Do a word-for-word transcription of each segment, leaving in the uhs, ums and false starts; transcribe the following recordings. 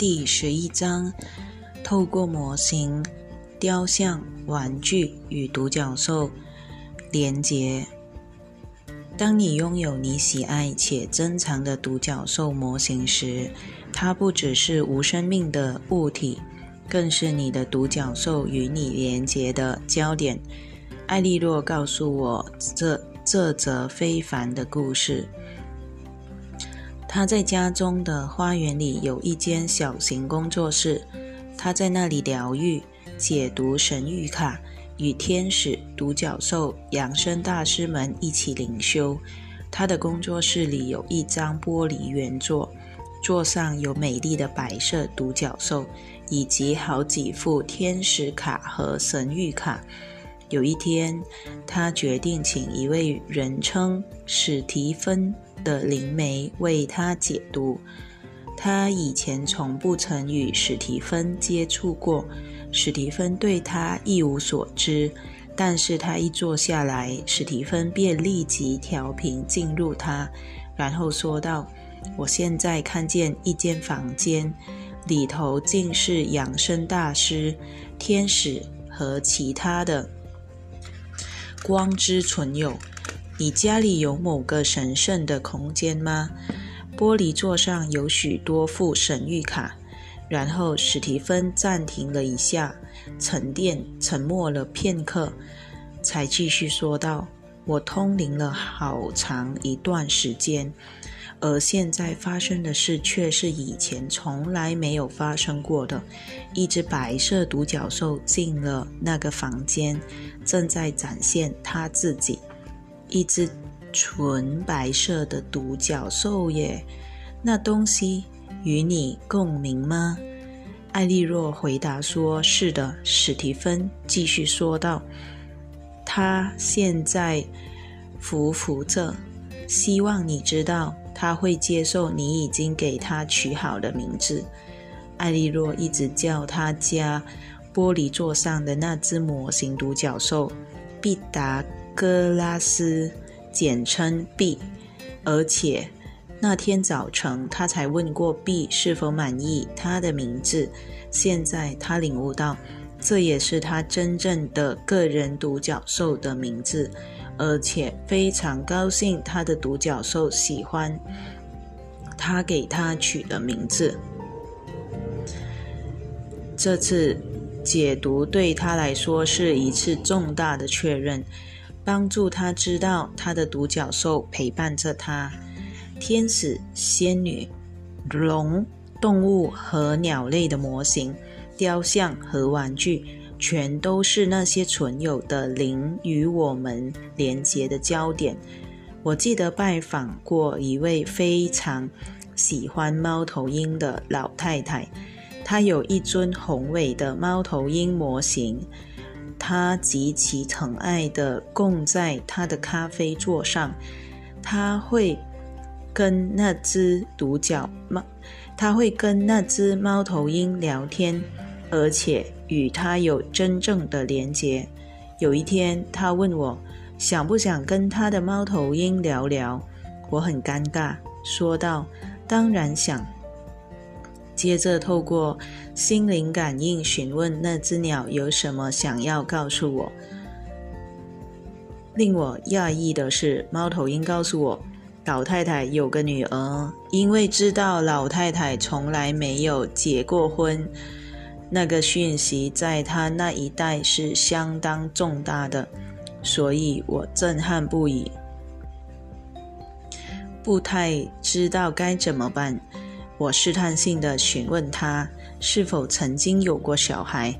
第十一章，透过模型、雕像、玩具与独角兽连结。当你拥有你喜爱且珍藏的独角兽模型时，它不只是无生命的物体，更是你的独角兽与你连结的焦点。艾利洛告诉我这这则非凡的故事。他在家中的花园里有一间小型工作室，他在那里疗愈、解读神谕卡，与天使、独角兽、扬声大师们一起灵修。他的工作室里有一张玻璃圆座，座上有美丽的白色独角兽，以及好几副天使卡和神谕卡。有一天，他决定请一位人称史提芬的灵媒为他解读。他以前从不曾与史提芬接触过，史提芬对他一无所知，但是他一坐下来，史提芬便立即调频进入他，然后说道：“我现在看见一间房间，里头尽是养生大师、天使和其他的光之存有。你家里有某个神圣的空间吗？”玻璃座上有许多副神谕卡。然后史提芬暂停了一下，沉淀沉默了片刻，才继续说道：“我通灵了好长一段时间，而现在发生的事却是以前从来没有发生过的。一只白色独角兽进了那个房间，正在展现它自己。一只纯白色的独角兽耶，那东西与你共鸣吗？”艾利若回答说：“是的。”史提芬继续说道：“他现在匍匐着，希望你知道他会接受你已经给他取好的名字。”艾利若一直叫他家玻璃座上的那只模型独角兽毕达哥拉斯，简称 B， 而且那天早晨他才问过 B 是否满意他的名字。现在他领悟到，这也是他真正的个人独角兽的名字，而且非常高兴他的独角兽喜欢他给他取的名字。这次解读对他来说是一次重大的确认，帮助他知道他的独角兽陪伴着他。天使、仙女、龙、动物和鸟类的模型、雕像和玩具，全都是那些存有的灵与我们连结的焦点。我记得拜访过一位非常喜欢猫头鹰的老太太，她有一尊宏伟的猫头鹰模型，他极其疼爱地供在他的咖啡座上。他会跟那只独角猫，他会跟那只猫头鹰聊天，而且与他有真正的连结。有一天，他问我想不想跟他的猫头鹰聊聊，我很尴尬，说道：“当然想。”接着透过心灵感应询问那只鸟有什么想要告诉我。令我讶异的是，猫头鹰告诉我老太太有个女儿，因为知道老太太从来没有结过婚，那个讯息在她那一代是相当重大的，所以我震撼不已，不太知道该怎么办。我试探性地询问他是否曾经有过小孩，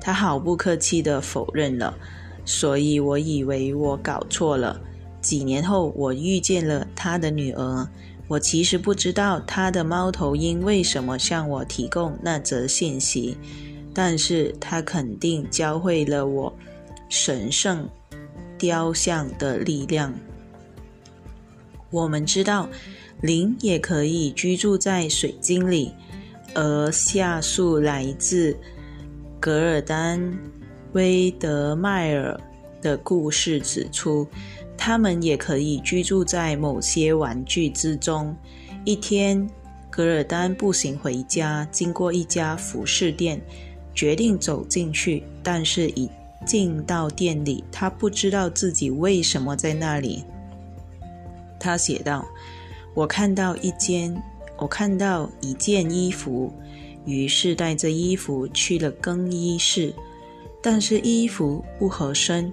他毫不客气地否认了，所以我以为我搞错了。几年后，我遇见了他的女儿。我其实不知道他的猫头鹰为什么向我提供那则信息，但是他肯定教会了我神圣雕像的力量。我们知道灵也可以居住在水晶里，而下述来自格尔丹·威德迈尔的故事指出，他们也可以居住在某些玩具之中。一天，噶尔丹步行回家，经过一家服饰店，决定走进去，但是一进到店里，他不知道自己为什么在那里。他写道：我看到一间，我看到一件衣服，于是带着衣服去了更衣室，但是衣服不合身，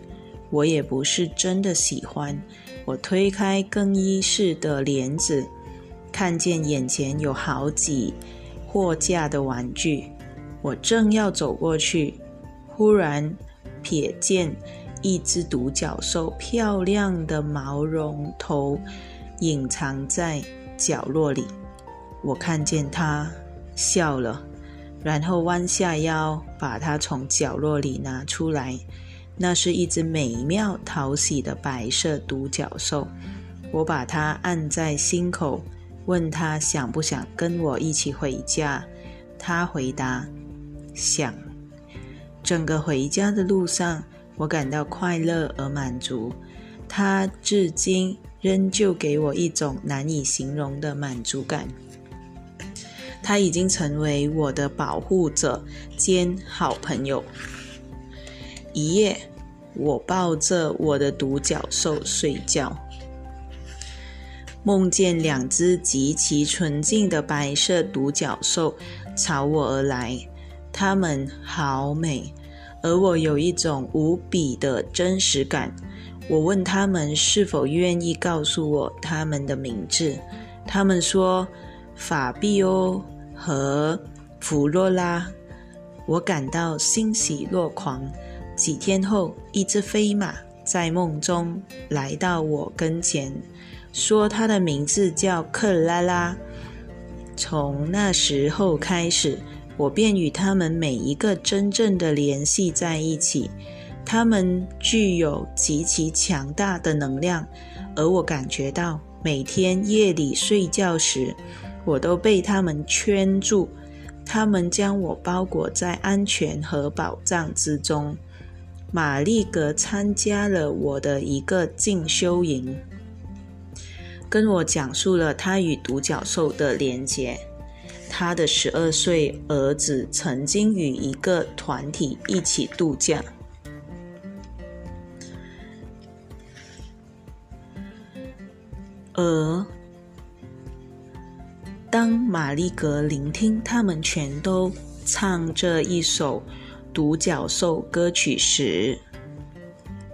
我也不是真的喜欢。我推开更衣室的帘子，看见眼前有好几货架的玩具，我正要走过去，忽然瞥见一只独角兽漂亮的毛绒头隐藏在角落里。我看见它笑了，然后弯下腰把它从角落里拿出来。那是一只美妙讨喜的白色独角兽，我把它按在心口，问他想不想跟我一起回家。他回答想。整个回家的路上，我感到快乐而满足，他至今仍旧给我一种难以形容的满足感。他已经成为我的保护者兼好朋友。一夜，我抱着我的独角兽睡觉，梦见两只极其纯净的白色独角兽朝我而来，它们好美，而我有一种无比的真实感。我问他们是否愿意告诉我他们的名字，他们说法比欧和弗洛拉。我感到欣喜若狂。几天后，一只飞马在梦中来到我跟前，说他的名字叫克拉拉。从那时候开始，我便与他们每一个真正的联系在一起。他们具有极其强大的能量，而我感觉到每天夜里睡觉时，我都被他们圈住，他们将我包裹在安全和保障之中。玛丽格参加了我的一个进修营，跟我讲述了他与独角兽的连结。他的十二岁儿子曾经与一个团体一起度假，而当玛丽格聆听他们全都唱这一首独角兽歌曲时，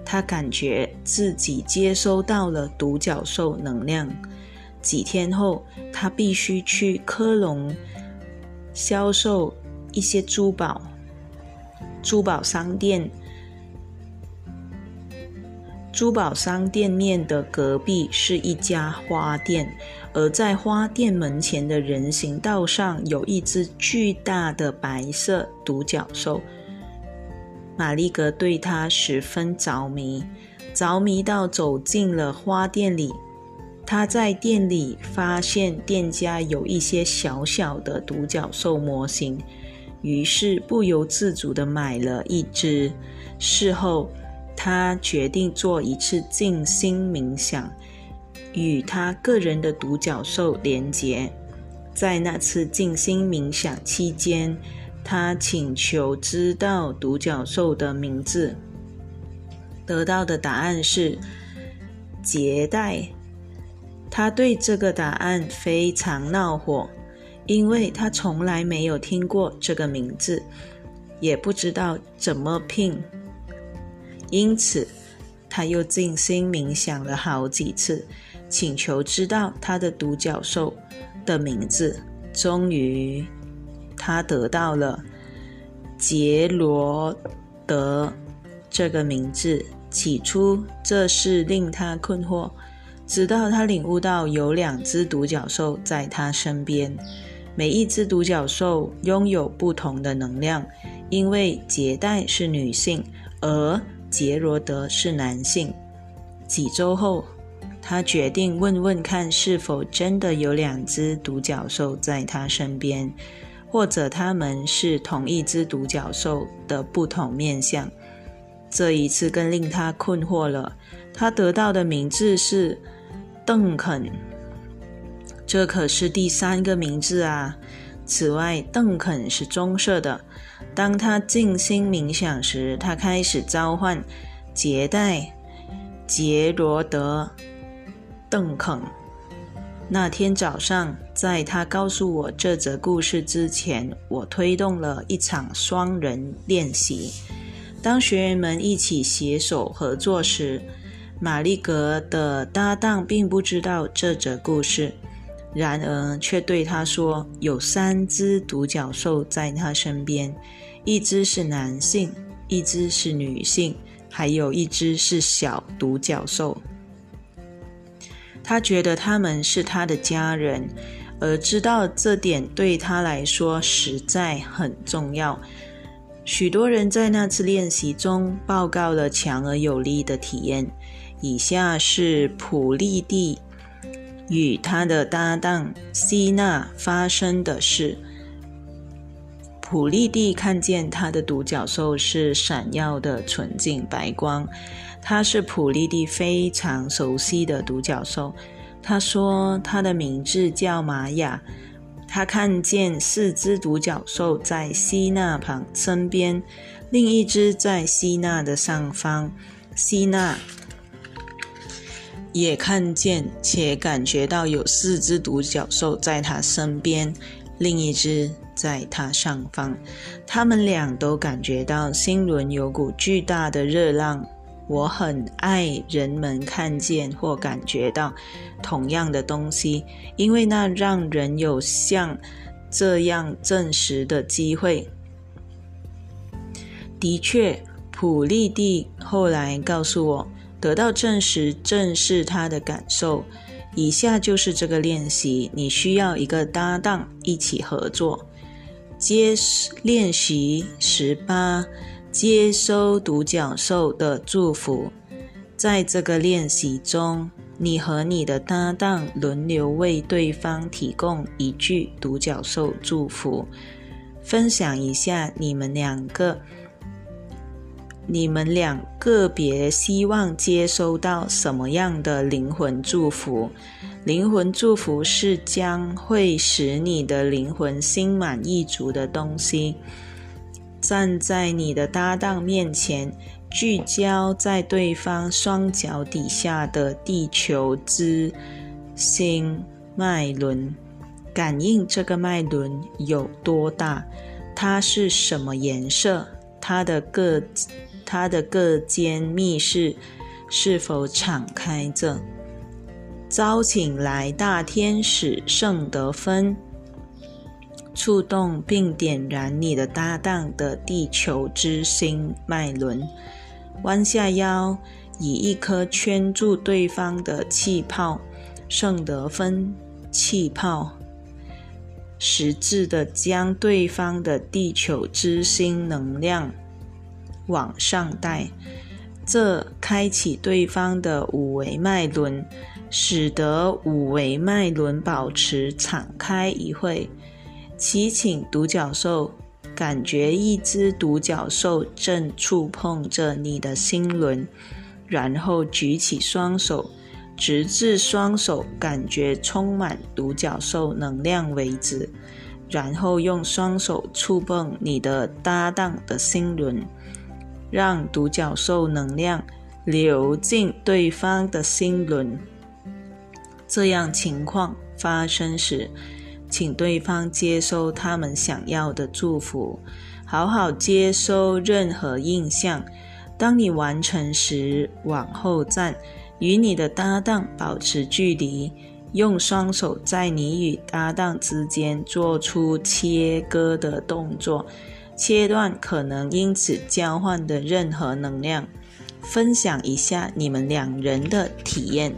他感觉自己接收到了独角兽能量。几天后，他必须去科隆销售一些珠宝，珠宝商店珠宝商店面的隔壁是一家花店，而在花店门前的人行道上有一只巨大的白色独角兽。玛丽格对他十分着迷，着迷到走进了花店里。他在店里发现店家有一些小小的独角兽模型，于是不由自主地买了一只。事后，他决定做一次静心冥想，与他个人的独角兽连结。在那次静心冥想期间，他请求知道独角兽的名字，得到的答案是结带。他对这个答案非常恼火，因为他从来没有听过这个名字，也不知道怎么拼。因此，他又静心冥想了好几次，请求知道他的独角兽的名字。终于他得到了杰罗德这个名字，起初这事令他困惑，直到他领悟到有两只独角兽在他身边，每一只独角兽拥有不同的能量，因为杰代是女性，而杰罗德是男性。几周后，他决定问问看是否真的有两只独角兽在他身边，或者他们是同一只独角兽的不同面相。这一次更令他困惑了，他得到的名字是邓肯，这可是第三个名字啊。此外，邓肯是棕色的。当他静心冥想时，他开始召唤杰代、杰罗德、邓肯。那天早上，在他告诉我这则故事之前，我推动了一场双人练习。当学员们一起携手合作时，玛丽格的搭档并不知道这则故事，然而却对他说，有三只独角兽在他身边，一只是男性，一只是女性，还有一只是小独角兽。他觉得他们是他的家人，而知道这点对他来说实在很重要。许多人在那次练习中报告了强而有力的体验。以下是普利蒂与他的搭档希娜发生的事。普利蒂看见他的独角兽是闪耀的纯净白光，他是普利蒂非常熟悉的独角兽。他说他的名字叫玛雅。他看见四只独角兽在希娜旁身边，另一只在希娜的上方。希娜也看见且感觉到有四只独角兽在他身边，另一只在他上方。他们俩都感觉到心轮有股巨大的热浪。我很爱人们看见或感觉到同样的东西，因为那让人有像这样证实的机会。的确，普利蒂后来告诉我，得到证实正是他的感受。以下就是这个练习，你需要一个搭档一起合作。接练习十八，接收独角兽的祝福。在这个练习中，你和你的搭档轮流为对方提供一句独角兽祝福。分享一下你们两个你们俩个别希望接收到什么样的灵魂祝福。灵魂祝福是将会使你的灵魂心满意足的东西。站在你的搭档面前，聚焦在对方双脚底下的地球之心脉轮，感应这个脉轮有多大，它是什么颜色，它的各他的各间密室是否敞开着。招请来大天使圣德芬，触动并点燃你的搭档的地球之心脉轮。弯下腰，以一颗圈住对方的气泡，圣德芬气泡，实质地将对方的地球之心能量往上带，这开启对方的五维脉轮，使得五维脉轮保持敞开一会。祈请独角兽，感觉一只独角兽正触碰着你的心轮，然后举起双手，直至双手感觉充满独角兽能量为止，然后用双手触碰你的搭档的心轮。让独角兽能量流进对方的心轮。这样情况发生时，请对方接收他们想要的祝福，好好接收任何印象。当你完成时，往后站，与你的搭档保持距离，用双手在你与搭档之间做出切割的动作，切断可能因此交换的任何能量。分享一下你们两人的体验。